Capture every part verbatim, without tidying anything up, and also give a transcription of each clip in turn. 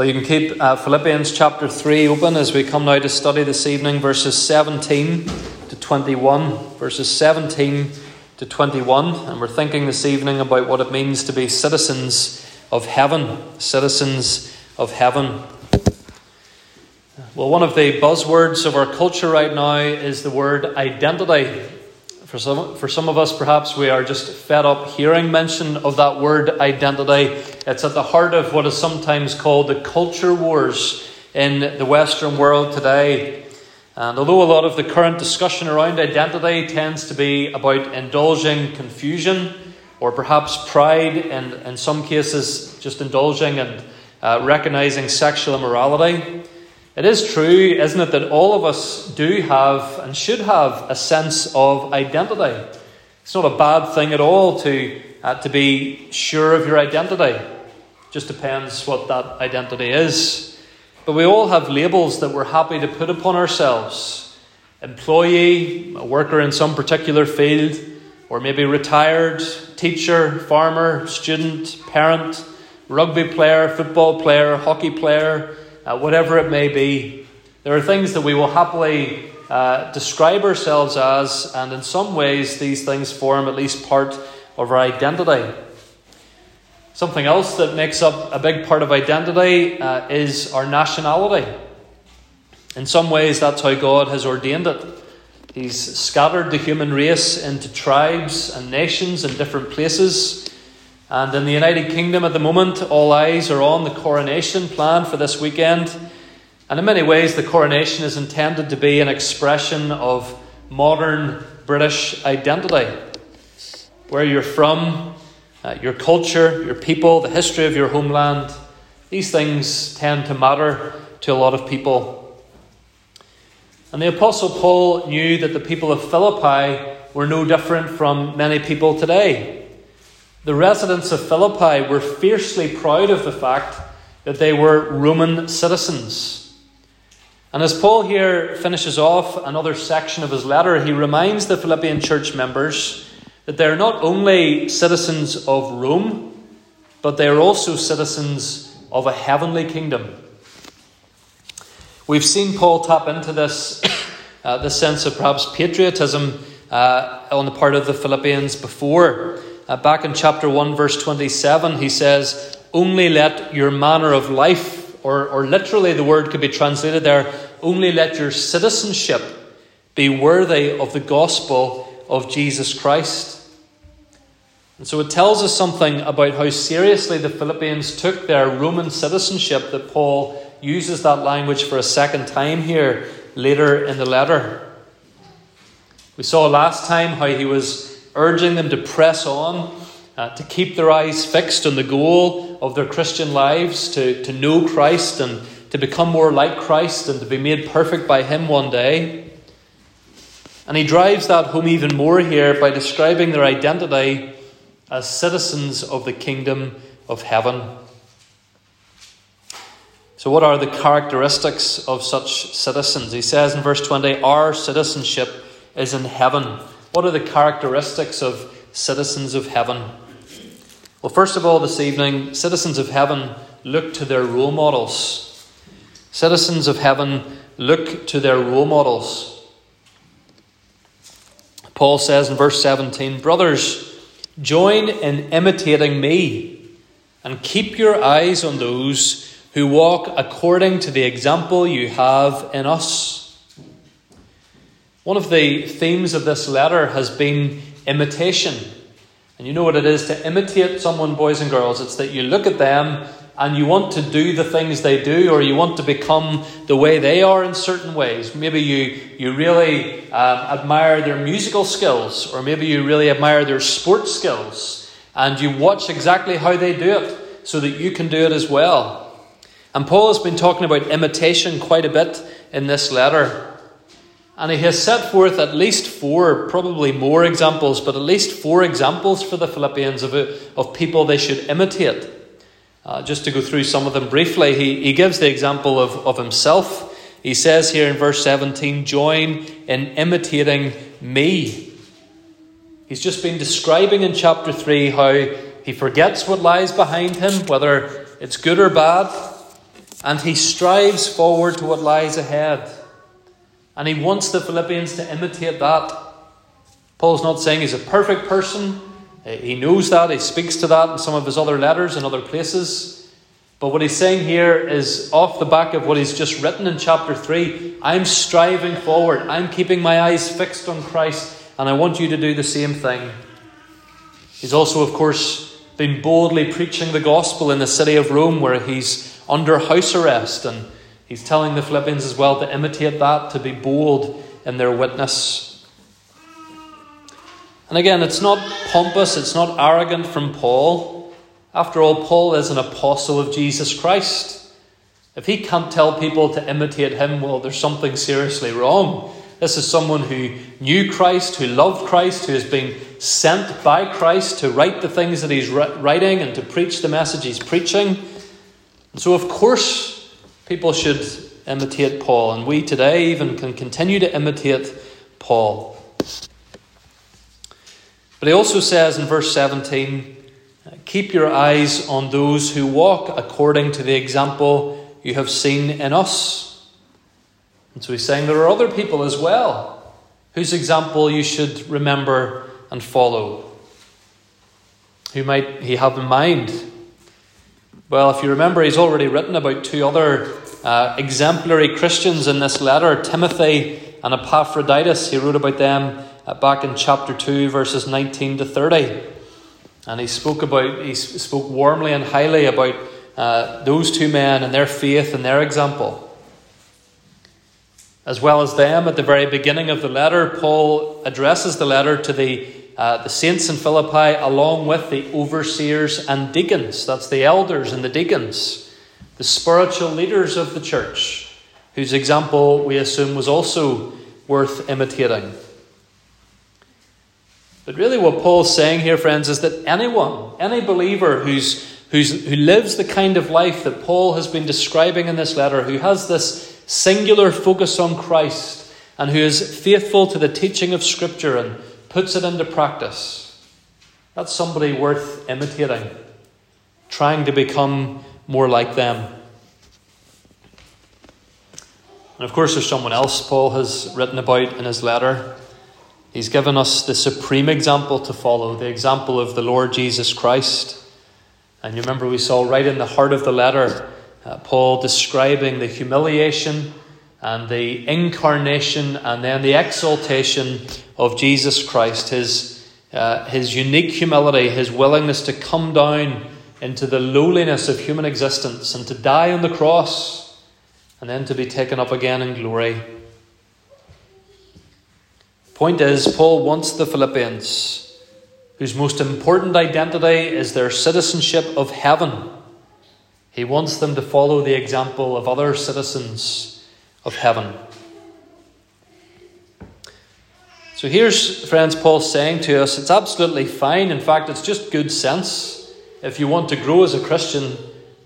Well, you can keep uh, Philippians chapter three open as we come now to study this evening verses seventeen to twenty-one. Verses seventeen to twenty-one. And we're thinking this evening about what it means to be citizens of heaven. Citizens of heaven. Well, one of the buzzwords of our culture right now is the word identity. For some, for some of us, perhaps we are just fed up hearing mention of that word identity. It's at the heart of what is sometimes called the culture wars in the Western world today. And although a lot of the current discussion around identity tends to be about indulging confusion or perhaps pride, and in some cases just indulging and uh, recognizing sexual immorality, it is true, isn't it, that all of us do have and should have a sense of identity. It's not a bad thing at all to uh, to be sure of your identity. It just depends what that identity is. But we all have labels that we're happy to put upon ourselves. Employee, a worker in some particular field, or maybe retired, teacher, farmer, student, parent, rugby player, football player, hockey player, Uh, whatever it may be. There are things that we will happily uh, describe ourselves as, and in some ways these things form at least part of our identity. Something else that makes up a big part of identity uh, is our nationality. In some ways that's how God has ordained it. He's scattered the human race into tribes and nations in different places. And in the United Kingdom at the moment, all eyes are on the coronation planned for this weekend. And in many ways, the coronation is intended to be an expression of modern British identity. Where you're from, uh, your culture, your people, the history of your homeland, these things tend to matter to a lot of people. And the Apostle Paul knew that the people of Philippi were no different from many people today. The residents of Philippi were fiercely proud of the fact that they were Roman citizens. And as Paul here finishes off another section of his letter, he reminds the Philippian church members that they are not only citizens of Rome, but they are also citizens of a heavenly kingdom. We've seen Paul tap into this, uh, this sense of perhaps patriotism uh, on the part of the Philippians before. Uh, back in chapter one, verse twenty-seven, he says, only let your manner of life, or, or literally the word could be translated there, only let your citizenship be worthy of the gospel of Jesus Christ. And so it tells us something about how seriously the Philippians took their Roman citizenship that Paul uses that language for a second time here later in the letter. We saw last time how he was urging them to press on, uh, to keep their eyes fixed on the goal of their Christian lives, to, to know Christ and to become more like Christ and to be made perfect by him one day. And he drives that home even more here by describing their identity as citizens of the kingdom of heaven. So what are the characteristics of such citizens? He says in verse twenty, our citizenship is in heaven. What are the characteristics of citizens of heaven? Well, first of all, this evening, citizens of heaven look to their role models. Citizens of heaven look to their role models. Paul says in verse seventeen, brothers, join in imitating me and keep your eyes on those who walk according to the example you have in us. One of the themes of this letter has been imitation. And you know what it is to imitate someone, boys and girls. It's that you look at them and you want to do the things they do, or you want to become the way they are in certain ways. Maybe you, you really uh, admire their musical skills, or maybe you really admire their sports skills. And you watch exactly how they do it so that you can do it as well. And Paul has been talking about imitation quite a bit in this letter. And he has set forth at least four, probably more examples, but at least four examples for the Philippians of, of people they should imitate. Uh, just to go through some of them briefly, he, he gives the example of, of himself. He says here in verse seventeen, join in imitating me. He's just been describing in chapter three how he forgets what lies behind him, whether it's good or bad. And he strives forward to what lies ahead. And he wants the Philippians to imitate that. Paul's not saying he's a perfect person. He knows that. He speaks to that in some of his other letters and other places. But what he's saying here is off the back of what he's just written in chapter three. I'm striving forward. I'm keeping my eyes fixed on Christ. And I want you to do the same thing. He's also, of course, been boldly preaching the gospel in the city of Rome, where he's under house arrest. And he's telling the Philippians as well to imitate that, to be bold in their witness. And again, it's not pompous, it's not arrogant from Paul. After all, Paul is an apostle of Jesus Christ. If he can't tell people to imitate him, well, there's something seriously wrong. This is someone who knew Christ, who loved Christ, who has been sent by Christ to write the things that he's writing and to preach the message he's preaching. And so, of course, people should imitate Paul. And we today even can continue to imitate Paul. But he also says in verse seventeen, keep your eyes on those who walk according to the example you have seen in us. And so he's saying there are other people as well whose example you should remember and follow. Who might he have in mind? Well, if you remember, he's already written about two other uh, exemplary Christians in this letter, Timothy and Epaphroditus. He wrote about them back in chapter two, verses nineteen to thirty. And he spoke about, he spoke warmly and highly about uh, those two men and their faith and their example. As well as them, at the very beginning of the letter, Paul addresses the letter to the, uh, the saints in Philippi, along with the overseers and deacons. That's the elders and the deacons, the spiritual leaders of the church, whose example we assume was also worth imitating. But really what Paul's saying here, friends, is that anyone, any believer who's, who's, who lives the kind of life that Paul has been describing in this letter, who has this singular focus on Christ and who is faithful to the teaching of Scripture and puts it into practice, that's somebody worth imitating, trying to become more like them. And of course there's someone else Paul has written about in his letter. He's given us the supreme example to follow, the example of the Lord Jesus Christ. And you remember we saw right in the heart of the letter, uh, Paul describing the humiliation and the incarnation and then the exaltation of Jesus Christ, his, uh, his unique humility, his willingness to come down into the lowliness of human existence and to die on the cross and then to be taken up again in glory. Point is, Paul wants the Philippians, whose most important identity is their citizenship of heaven. He wants them to follow the example of other citizens of heaven. So here's, friends, Paul saying to us, it's absolutely fine. In fact, it's just good sense, if you want to grow as a Christian,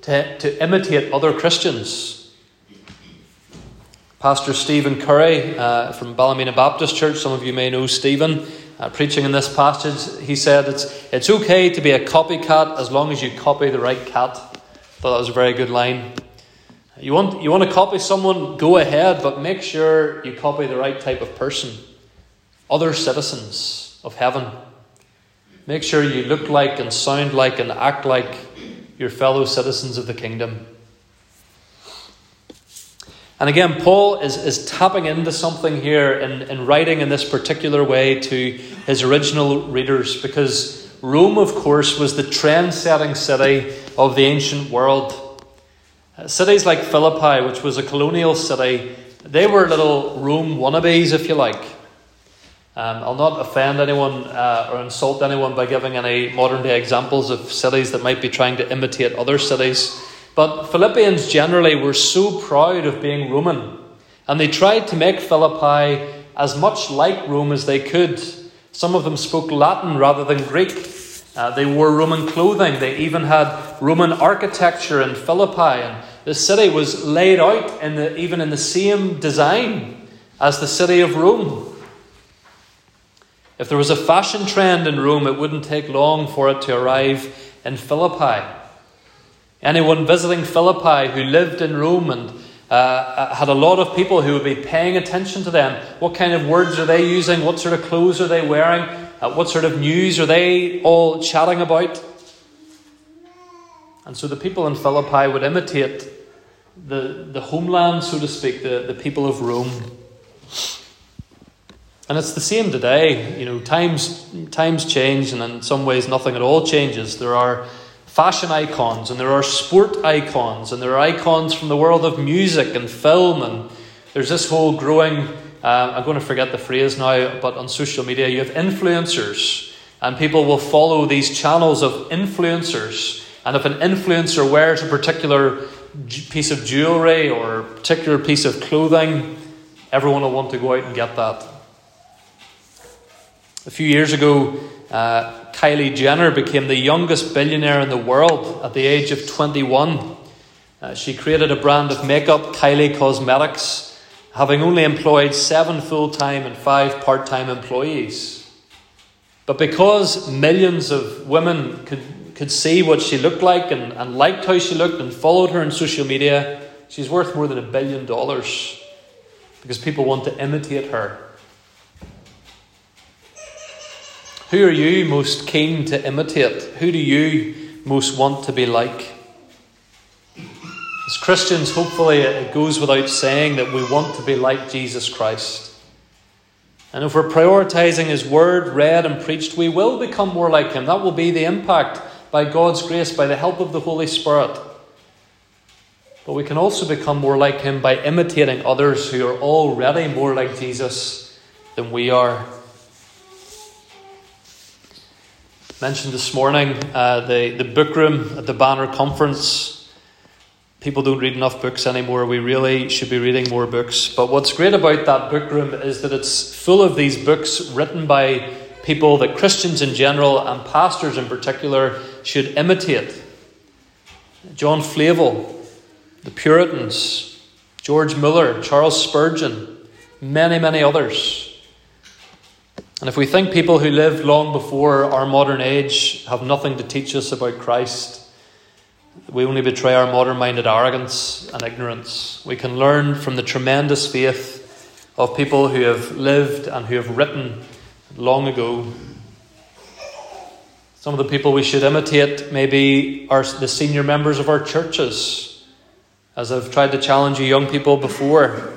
to, to imitate other Christians. Pastor Stephen Curry uh, from Ballymena Baptist Church, some of you may know Stephen, uh, preaching in this passage, he said it's it's okay to be a copycat as long as you copy the right cat. Thought that was a very good line. You want you want to copy someone, go ahead, but make sure you copy the right type of person. Other citizens of heaven. Make sure you look like and sound like and act like your fellow citizens of the kingdom. And again, Paul is, is tapping into something here in, in writing in this particular way to his original readers, because Rome, of course, was the trend-setting city of the ancient world. Cities like Philippi, which was a colonial city, they were little Rome wannabes, if you like. Um, I'll not offend anyone uh, or insult anyone by giving any modern-day examples of cities that might be trying to imitate other cities. But Philippians generally were so proud of being Roman, and they tried to make Philippi as much like Rome as they could. Some of them spoke Latin rather than Greek. Uh, they wore Roman clothing. They even had Roman architecture in Philippi. And the city was laid out in the, even in the same design as the city of Rome. If there was a fashion trend in Rome, it wouldn't take long for it to arrive in Philippi. Anyone visiting Philippi who lived in Rome and uh, had a lot of people who would be paying attention to them. What kind of words are they using? What sort of clothes are they wearing? Uh, what sort of news are they all chatting about? And so the people in Philippi would imitate the, the homeland, so to speak, the, the people of Rome. And it's the same today. You know, times times change, and in some ways nothing at all changes. There are fashion icons, and there are sport icons, and there are icons from the world of music and film, and there's this whole growing, uh, I'm going to forget the phrase now, but on social media you have influencers, and people will follow these channels of influencers, and if an influencer wears a particular piece of jewellery or a particular piece of clothing, everyone will want to go out and get that. A few years ago, uh, Kylie Jenner became the youngest billionaire in the world at the age of twenty-one. Uh, she created a brand of makeup, Kylie Cosmetics, having only employed seven full-time and five part-time employees. But because millions of women could, could see what she looked like and, and liked how she looked and followed her on social media, she's worth more than a billion dollars because people want to imitate her. Who are you most keen to imitate? Who do you most want to be like? As Christians, hopefully it goes without saying that we want to be like Jesus Christ. And if we're prioritising his word, read and preached, we will become more like him. That will be the impact by God's grace, by the help of the Holy Spirit. But we can also become more like him by imitating others who are already more like Jesus than we are. Mentioned this morning, uh, the, the book room at the Banner Conference. People don't read enough books anymore. We really should be reading more books. But what's great about that book room is that it's full of these books written by people that Christians in general and pastors in particular should imitate. John Flavel, the Puritans, George Muller, Charles Spurgeon, many, many others. And if we think people who lived long before our modern age have nothing to teach us about Christ, we only betray our modern-minded arrogance and ignorance. We can learn from the tremendous faith of people who have lived and who have written long ago. Some of the people we should imitate maybe are the senior members of our churches, as I've tried to challenge you young people before.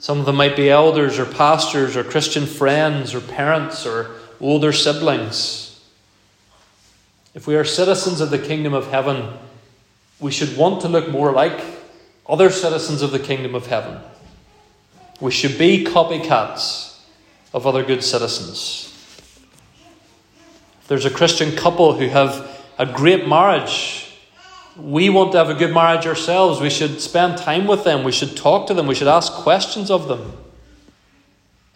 Some of them might be elders or pastors or Christian friends or parents or older siblings. If we are citizens of the kingdom of heaven, we should want to look more like other citizens of the kingdom of heaven. We should be copycats of other good citizens. If there's a Christian couple who have a great marriage, we want to have a good marriage ourselves. We should spend time with them. We should talk to them. We should ask questions of them.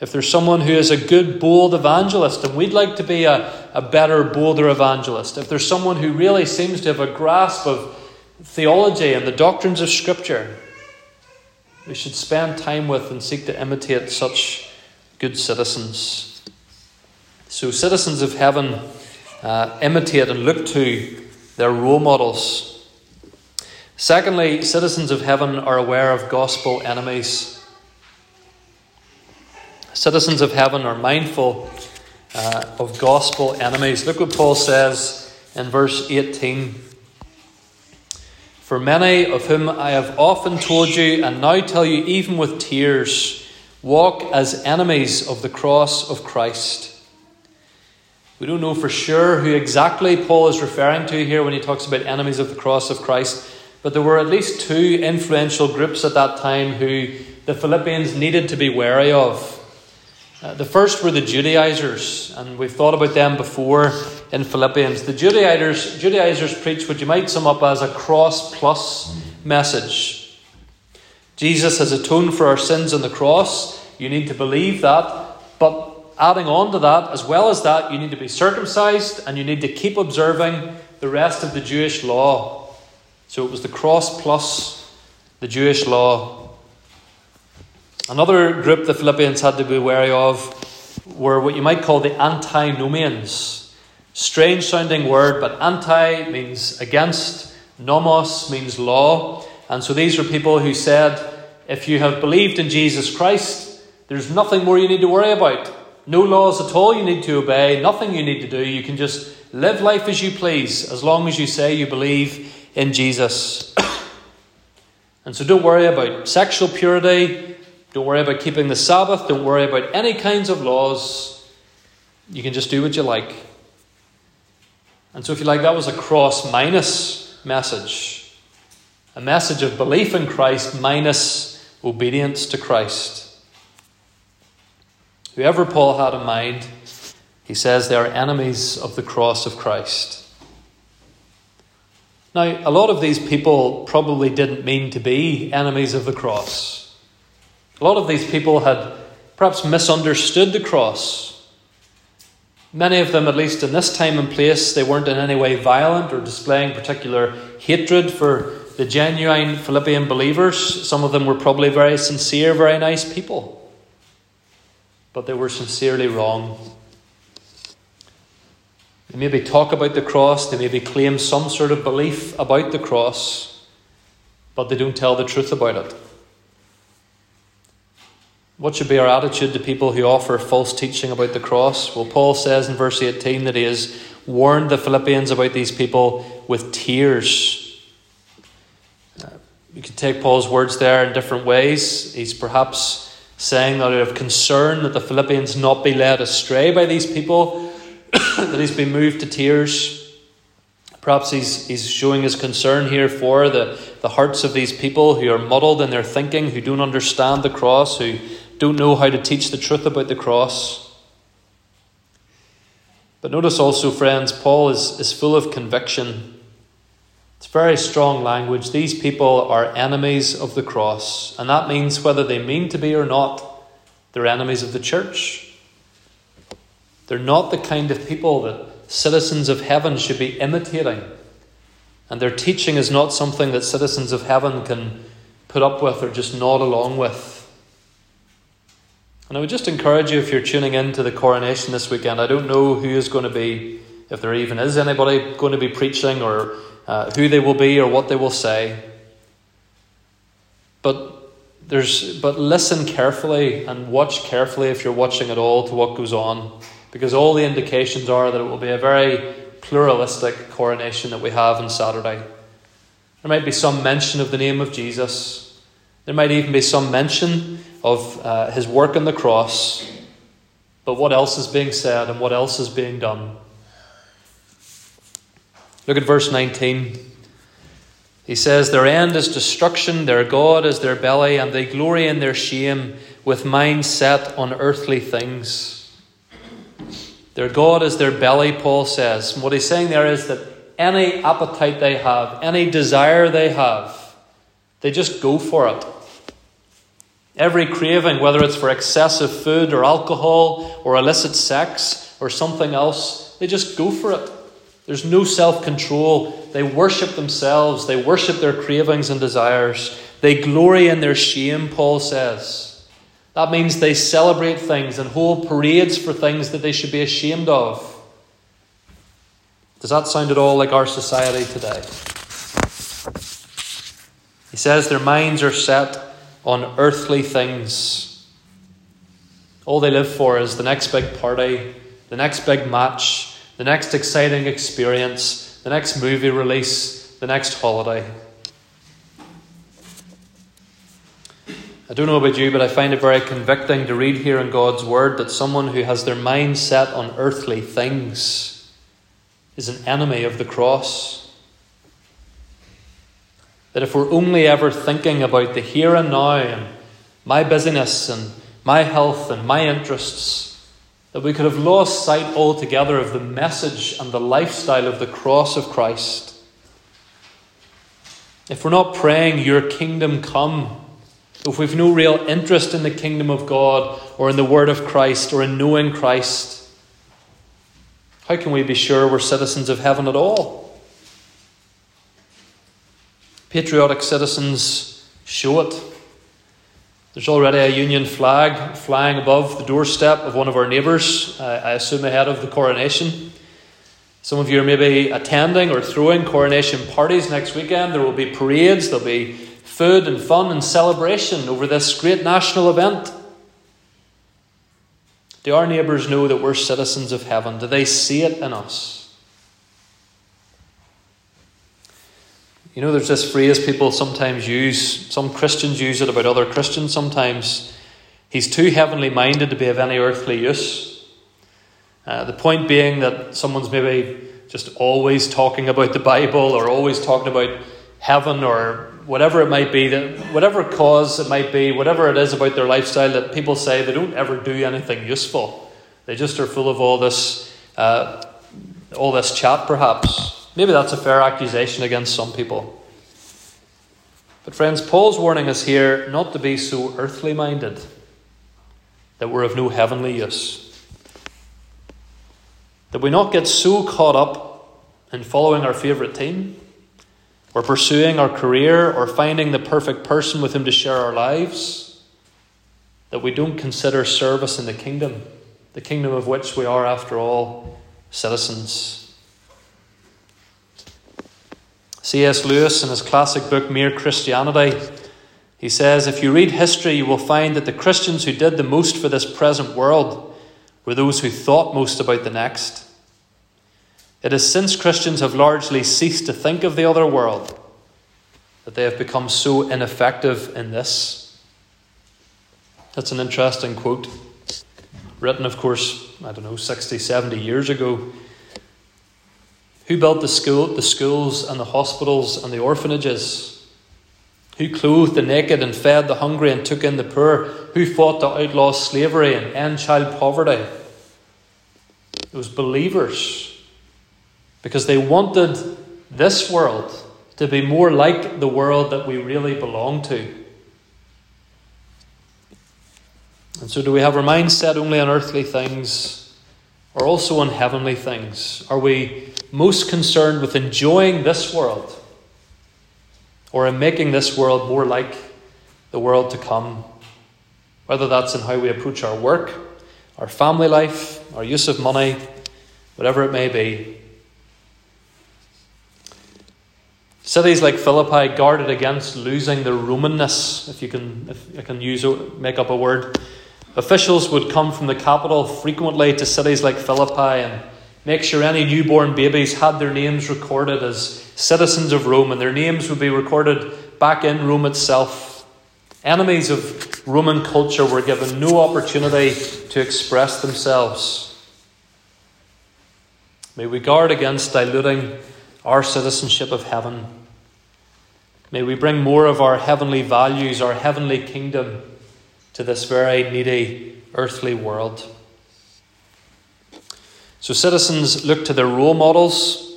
If there's someone who is a good, bold evangelist, and we'd like to be a, a better, bolder evangelist. If there's someone who really seems to have a grasp of theology and the doctrines of Scripture, we should spend time with and seek to imitate such good citizens. So citizens of heaven, uh, imitate and look to their role models. Secondly, citizens of heaven are aware of gospel enemies. Citizens of heaven are mindful uh, of gospel enemies. Look what Paul says in verse eighteen. For many of whom I have often told you and now tell you even with tears, walk as enemies of the cross of Christ. We don't know for sure who exactly Paul is referring to here when he talks about enemies of the cross of Christ. But there were at least two influential groups at that time who the Philippians needed to be wary of. Uh, the first were the Judaizers, and we've thought about them before in Philippians. The Judaizers, Judaizers preach what you might sum up as a cross-plus message. Jesus has atoned for our sins on the cross. You need to believe that. But adding on to that, as well as that, you need to be circumcised and you need to keep observing the rest of the Jewish law. So it was the cross plus the Jewish law. Another group the Philippians had to be wary of were what you might call the antinomians. Strange sounding word, but anti means against, Nomos means law. And so these were people who said, if you have believed in Jesus Christ, there's nothing more you need to worry about. No laws at all you need to obey. Nothing you need to do. You can just live life as you please, as long as you say you believe in Jesus. And so don't worry about sexual purity. Don't worry about keeping the Sabbath. Don't worry about any kinds of laws. You can just do what you like. And so if you like, that was a cross minus message. A message of belief in Christ minus obedience to Christ. Whoever Paul had in mind, he says they are enemies of the cross of Christ. Now, a lot of these people probably didn't mean to be enemies of the cross. A lot of these people had perhaps misunderstood the cross. Many of them, at least in this time and place, they weren't in any way violent or displaying particular hatred for the genuine Philippian believers. Some of them were probably very sincere, very nice people. But they were sincerely wrong. They maybe talk about the cross, they maybe claim some sort of belief about the cross, but they don't tell the truth about it. What should be our attitude to people who offer false teaching about the cross? Well, Paul says in verse eighteen that he has warned the Philippians about these people with tears. You can take Paul's words there in different ways. He's perhaps saying that out of concern that the Philippians not be led astray by these people, that he's been moved to tears. Perhaps he's he's showing his concern here for the, the hearts of these people who are muddled in their thinking, who don't understand the cross, who don't know how to teach the truth about the cross. But notice also, friends, Paul is, is full of conviction. It's very strong language. These people are enemies of the cross. And that means whether they mean to be or not, they're enemies of the church. They're not the kind of people that citizens of heaven should be imitating. And their teaching is not something that citizens of heaven can put up with or just nod along with. And I would just encourage you, if you're tuning in to the coronation this weekend, I don't know who is going to be, if there even is anybody going to be preaching, or uh, who they will be or what they will say. But there's but listen carefully and watch carefully, if you're watching at all, to what goes on. Because all the indications are that it will be a very pluralistic coronation that we have on Saturday. There might be some mention of the name of Jesus. There might even be some mention of uh, his work on the cross. But what else is being said and what else is being done? Look at verse nineteen. He says, "Their end is destruction, their God is their belly, and they glory in their shame, with mind set on earthly things." Their God is their belly, Paul says. And what he's saying there is that any appetite they have, any desire they have, they just go for it. Every craving, whether it's for excessive food or alcohol or illicit sex or something else, they just go for it. There's no self-control. They worship themselves. They worship their cravings and desires. They glory in their shame, Paul says. That means they celebrate things and hold parades for things that they should be ashamed of. Does that sound at all like our society today? He says their minds are set on earthly things. All they live for is the next big party, the next big match, the next exciting experience, the next movie release, the next holiday. I don't know about you, but I find it very convicting to read here in God's word that someone who has their mind set on earthly things is an enemy of the cross. That if we're only ever thinking about the here and now and my busyness and my health and my interests, that we could have lost sight altogether of the message and the lifestyle of the cross of Christ. If we're not praying, "Your kingdom come," if we've no real interest in the kingdom of God or in the word of Christ or in knowing Christ, how can we be sure we're citizens of heaven at all? Patriotic citizens show it. There's already a Union flag flying above the doorstep of one of our neighbours, I assume ahead of the coronation. Some of you are maybe attending or throwing coronation parties next weekend. There will be parades, there'll be food and fun and celebration over this great national event. Do our neighbours know that we're citizens of heaven? Do they see it in us? You know, there's this phrase people sometimes use, some Christians use it about other Christians sometimes. He's too heavenly minded to be of any earthly use. Uh, the point being that someone's maybe just always talking about the Bible or always talking about heaven or whatever it might be, that whatever cause it might be, whatever it is about their lifestyle that people say they don't ever do anything useful. They just are full of all this, uh, all this chat perhaps. Maybe that's a fair accusation against some people. But friends, Paul's warning us here not to be so earthly minded that we're of no heavenly use. That we not get so caught up in following our favourite team or pursuing our career or finding the perfect person with whom to share our lives that we don't consider service in the kingdom, the kingdom of which we are, after all, citizens. C S Lewis, in his classic book, Mere Christianity, he says, if you read history, you will find that the Christians who did the most for this present world were those who thought most about the next. It is since Christians have largely ceased to think of the other world that they have become so ineffective in this. That's an interesting quote, written, of course, I don't know, sixty, seventy years ago. Who built the school, the schools and the hospitals and the orphanages? Who clothed the naked and fed the hungry and took in the poor? Who fought to outlaw slavery and end child poverty? It was believers, because they wanted this world to be more like the world that we really belong to. And so do we have our minds set only on earthly things or also on heavenly things? Are we most concerned with enjoying this world or in making this world more like the world to come? Whether that's in how we approach our work, our family life, our use of money, whatever it may be. Cities like Philippi guarded against losing their Romanness, if you can, if I can use make up a word. Officials would come from the capital frequently to cities like Philippi and make sure any newborn babies had their names recorded as citizens of Rome, and their names would be recorded back in Rome itself. Enemies of Roman culture were given no opportunity to express themselves. May we guard against diluting our citizenship of heaven. May we bring more of our heavenly values, our heavenly kingdom, to this very needy earthly world. So citizens look to their role models.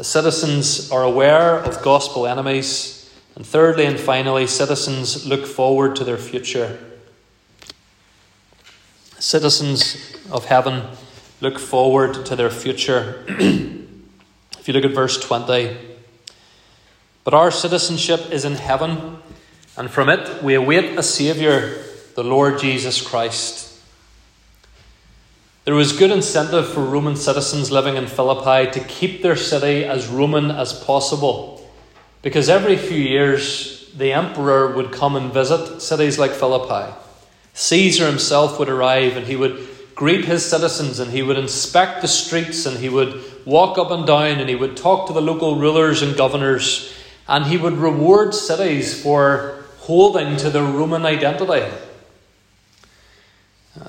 Citizens are aware of gospel enemies. And thirdly and finally, citizens look forward to their future. Citizens of heaven look forward to their future. If you look at verse twenty. But our citizenship is in heaven, and from it we await a Saviour, the Lord Jesus Christ. There was good incentive for Roman citizens living in Philippi to keep their city as Roman as possible, because every few years the emperor would come and visit cities like Philippi. Caesar himself would arrive and he would greet his citizens and he would inspect the streets and he would walk up and down and he would talk to the local rulers and governors, and he would reward cities for holding to their Roman identity.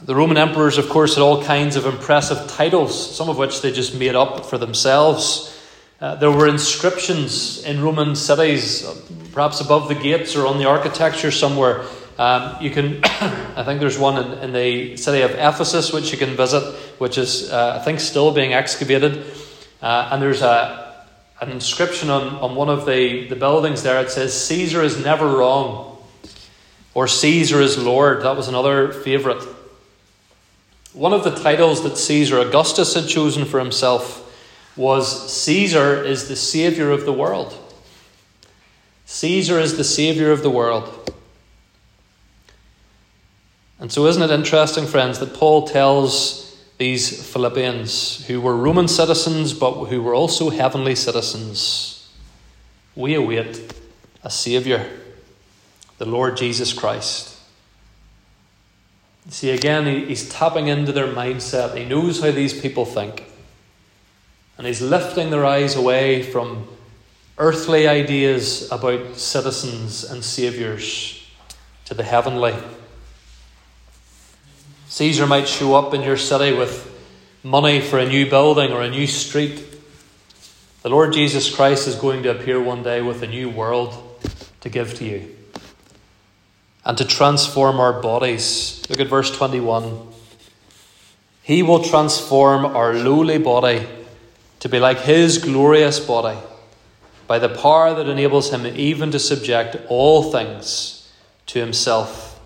The Roman emperors, of course, had all kinds of impressive titles, some of which they just made up for themselves. Uh, there were inscriptions in Roman cities, perhaps above the gates or on the architecture somewhere. Um, you can, I think there's one in, in the city of Ephesus, which you can visit, which is, uh, I think, still being excavated. Uh, and there's a, an inscription on, on one of the, the buildings there. It says, Caesar is never wrong, or Caesar is Lord. That was another favourite. One of the titles that Caesar Augustus had chosen for himself was Caesar is the Saviour of the world. Caesar is the Saviour of the world. And so isn't it interesting, friends, that Paul tells these Philippians, who were Roman citizens, but who were also heavenly citizens. We await a Saviour, the Lord Jesus Christ. See, again, he's tapping into their mindset. He knows how these people think. And he's lifting their eyes away from earthly ideas about citizens and saviours to the heavenly. Caesar might show up in your city with money for a new building or a new street. The Lord Jesus Christ is going to appear one day with a new world to give to you and to transform our bodies. Look at verse twenty-one. He will transform our lowly body to be like his glorious body by the power that enables him even to subject all things to himself.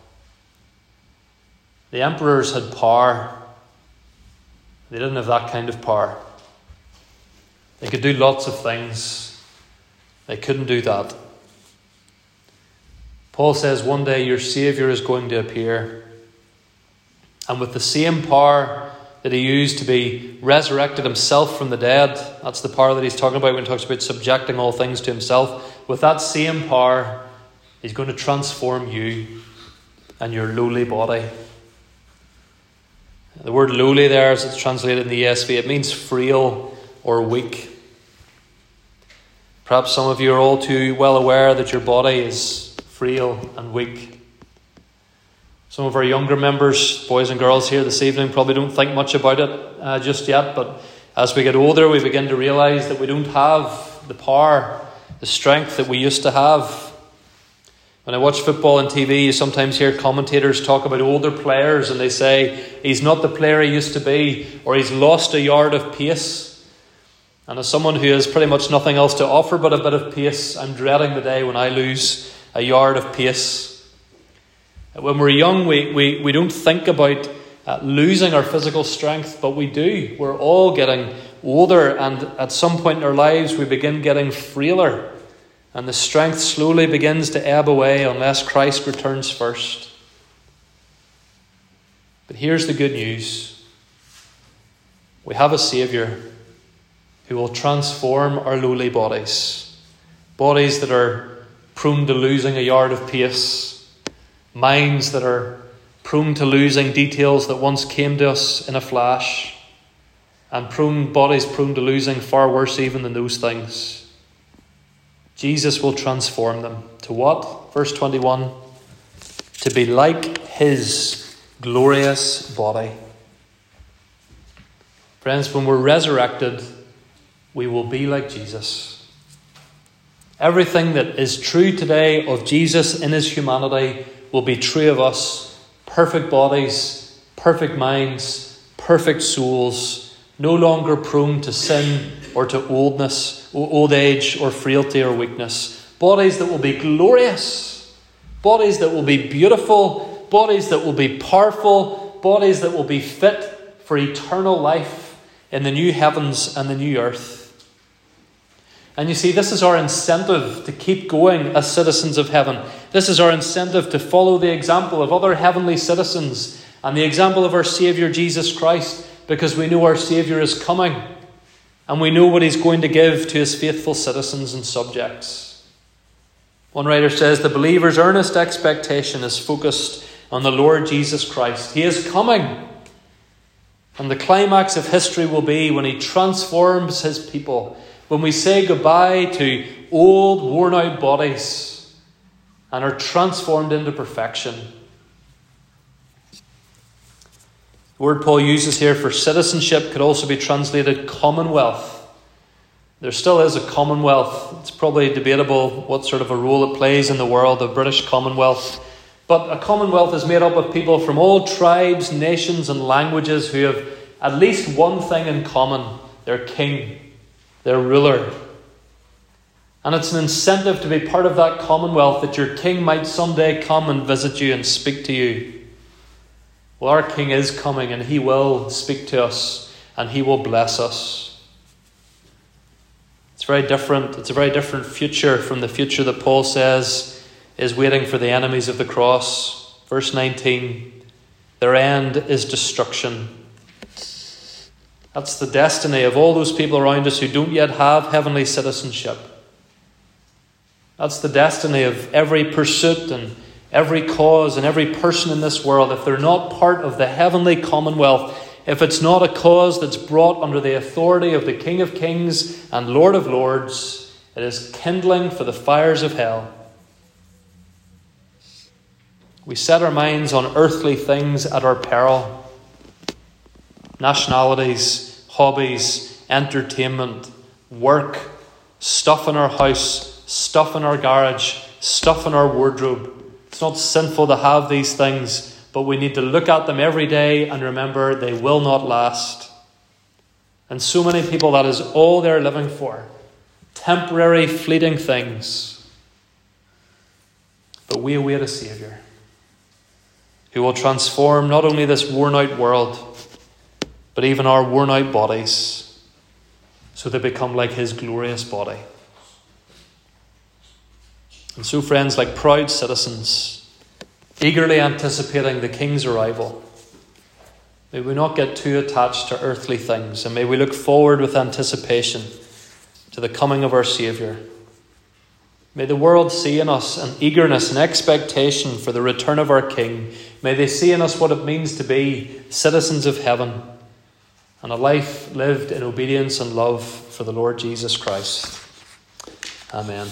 The emperors had power. They didn't have that kind of power. They could do lots of things. They couldn't do that. Paul says one day your Saviour is going to appear. And with the same power that he used to be resurrected himself from the dead, that's the power that he's talking about when he talks about subjecting all things to himself. With that same power, he's going to transform you and your lowly body. The word lowly there, as it's translated in the E S V, it means frail or weak. Perhaps some of you are all too well aware that your body is frail and weak. Some of our younger members, boys and girls here this evening, probably don't think much about it uh, just yet, but as we get older, we begin to realise that we don't have the power, the strength that we used to have. When I watch football on T V, you sometimes hear commentators talk about older players and they say, he's not the player he used to be, or he's lost a yard of pace. And as someone who has pretty much nothing else to offer but a bit of pace, I'm dreading the day when I lose a yard of pace. When we're young, we, we, we don't think about uh, losing our physical strength, but we do. We're all getting older, and at some point in our lives, we begin getting frailer. And the strength slowly begins to ebb away unless Christ returns first. But here's the good news. We have a Saviour who will transform our lowly bodies. Bodies that are prone to losing a yard of pace. Minds that are prone to losing details that once came to us in a flash. And prone bodies prone to losing far worse even than those things. Jesus will transform them. To what? Verse twenty-one. To be like his glorious body. Friends, when we're resurrected, we will be like Jesus. Everything that is true today of Jesus in his humanity will be true of us. Perfect bodies, perfect minds, perfect souls, no longer prone to sin or to oldness, old age, or frailty, or weakness. Bodies that will be glorious. Bodies that will be beautiful. Bodies that will be powerful. Bodies that will be fit for eternal life in the new heavens and the new earth. And you see, this is our incentive to keep going as citizens of heaven. This is our incentive to follow the example of other heavenly citizens and the example of our Saviour Jesus Christ, because we know our Saviour is coming. And we know what he's going to give to his faithful citizens and subjects. One writer says, the believer's earnest expectation is focused on the Lord Jesus Christ. He is coming. And the climax of history will be when he transforms his people. When we say goodbye to old, worn-out bodies and are transformed into perfection. The word Paul uses here for citizenship could also be translated commonwealth. There still is a commonwealth. It's probably debatable what sort of a role it plays in the world, the British Commonwealth. But a commonwealth is made up of people from all tribes, nations and languages who have at least one thing in common. Their king, their ruler. And it's an incentive to be part of that commonwealth that your king might someday come and visit you and speak to you. Well, our King is coming and he will speak to us and he will bless us. It's very different. It's a very different future from the future that Paul says is waiting for the enemies of the cross. Verse nineteen, their end is destruction. That's the destiny of all those people around us who don't yet have heavenly citizenship. That's the destiny of every pursuit and every cause and every person in this world. If they're not part of the heavenly commonwealth, if it's not a cause that's brought under the authority of the King of Kings and Lord of Lords, it is kindling for the fires of hell. We set our minds on earthly things at our peril. Nationalities, hobbies, entertainment, work, stuff in our house, stuff in our garage, stuff in our wardrobe. It's not sinful to have these things, but we need to look at them every day and remember they will not last. And so many people, that is all they're living for. Temporary, fleeting things. But we await a Saviour who will transform not only this worn-out world, but even our worn-out bodies, so they become like his glorious body. And so, friends, like proud citizens, eagerly anticipating the King's arrival, may we not get too attached to earthly things, and may we look forward with anticipation to the coming of our Saviour. May the world see in us an eagerness and expectation for the return of our King. May they see in us what it means to be citizens of heaven, and a life lived in obedience and love for the Lord Jesus Christ. Amen.